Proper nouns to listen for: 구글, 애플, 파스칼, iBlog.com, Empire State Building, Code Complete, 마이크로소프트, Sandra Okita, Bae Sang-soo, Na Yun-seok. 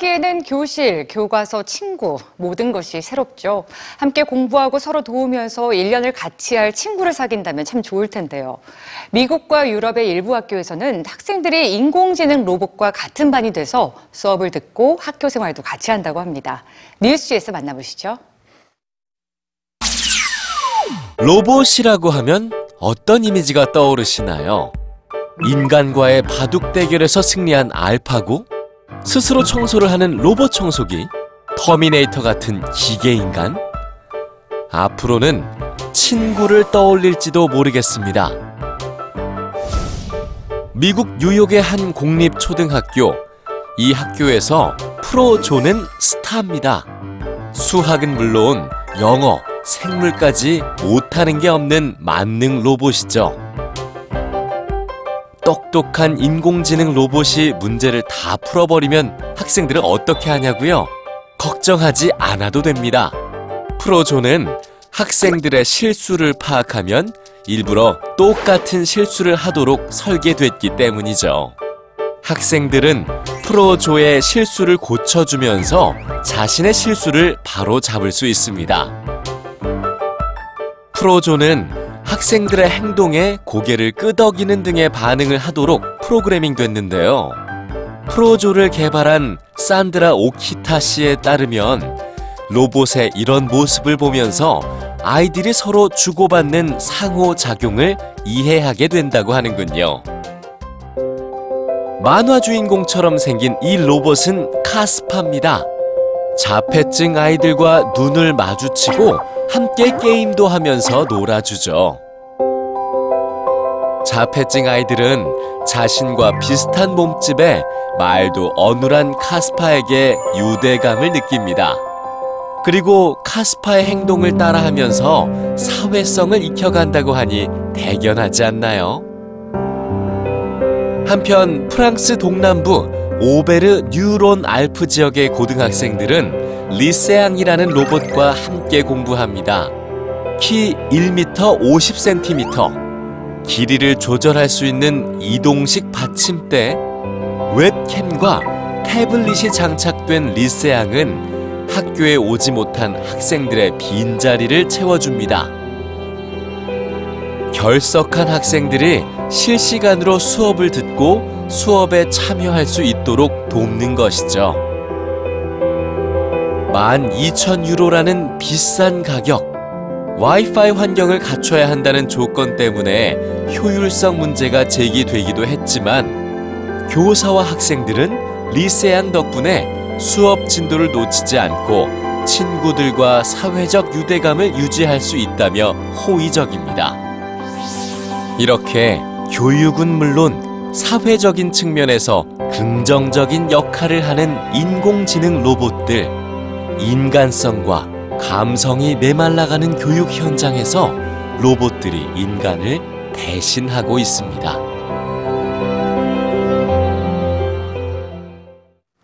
학기에는 교실, 교과서, 친구 모든 것이 새롭죠. 함께 공부하고 서로 도우면서 1년을 같이 할 친구를 사귄다면 참 좋을 텐데요. 미국과 유럽의 일부 학교에서는 학생들이 인공지능 로봇과 같은 반이 돼서 수업을 듣고 학교 생활도 같이 한다고 합니다. 뉴스G에서 만나보시죠. 로봇이라고 하면 어떤 이미지가 떠오르시나요? 인간과의 바둑 대결에서 승리한 알파고? 스스로 청소를 하는 로봇 청소기? 터미네이터 같은 기계인간? 앞으로는 친구를 떠올릴지도 모르겠습니다. 미국 뉴욕의 한 공립초등학교. 이 학교에서 프로조는 스타입니다. 수학은 물론 영어, 생물까지 못하는 게 없는 만능 로봇이죠. 똑똑한 인공지능 로봇이 문제를 다 풀어버리면 학생들은 어떻게 하냐고요? 걱정하지 않아도 됩니다. 프로조는 학생들의 실수를 파악하면 일부러 똑같은 실수를 하도록 설계됐기 때문이죠. 학생들은 프로조의 실수를 고쳐주면서 자신의 실수를 바로잡을 수 있습니다. 프로조는 학생들의 행동에 고개를 끄덕이는 등의 반응을 하도록 프로그래밍 됐는데요. 프로조를 개발한 산드라 오키타 씨에 따르면 로봇의 이런 모습을 보면서 아이들이 서로 주고받는 상호작용을 이해하게 된다고 하는군요. 만화 주인공처럼 생긴 이 로봇은 카스파입니다. 자폐증 아이들과 눈을 마주치고 함께 게임도 하면서 놀아주죠. 자폐증 아이들은 자신과 비슷한 몸집에 말도 어눌한 카스파에게 유대감을 느낍니다. 그리고 카스파의 행동을 따라하면서 사회성을 익혀간다고 하니 대견하지 않나요? 한편 프랑스 동남부 오베르 뉴론 알프 지역의 고등학생들은 리세앙이라는 로봇과 함께 공부합니다. 키 1m 50cm, 길이를 조절할 수 있는 이동식 받침대, 웹캠과 태블릿이 장착된 리세앙은 학교에 오지 못한 학생들의 빈자리를 채워줍니다. 결석한 학생들이 실시간으로 수업을 듣고 수업에 참여할 수 있도록 돕는 것이죠. 12,000유로라는 비싼 가격, 와이파이 환경을 갖춰야 한다는 조건 때문에 효율성 문제가 제기되기도 했지만 교사와 학생들은 리세양 덕분에 수업 진도를 놓치지 않고 친구들과 사회적 유대감을 유지할 수 있다며 호의적입니다. 이렇게 교육은 물론 사회적인 측면에서 긍정적인 역할을 하는 인공지능 로봇들, 인간성과 감성이 메말라가는 교육 현장에서 로봇들이 인간을 대신하고 있습니다.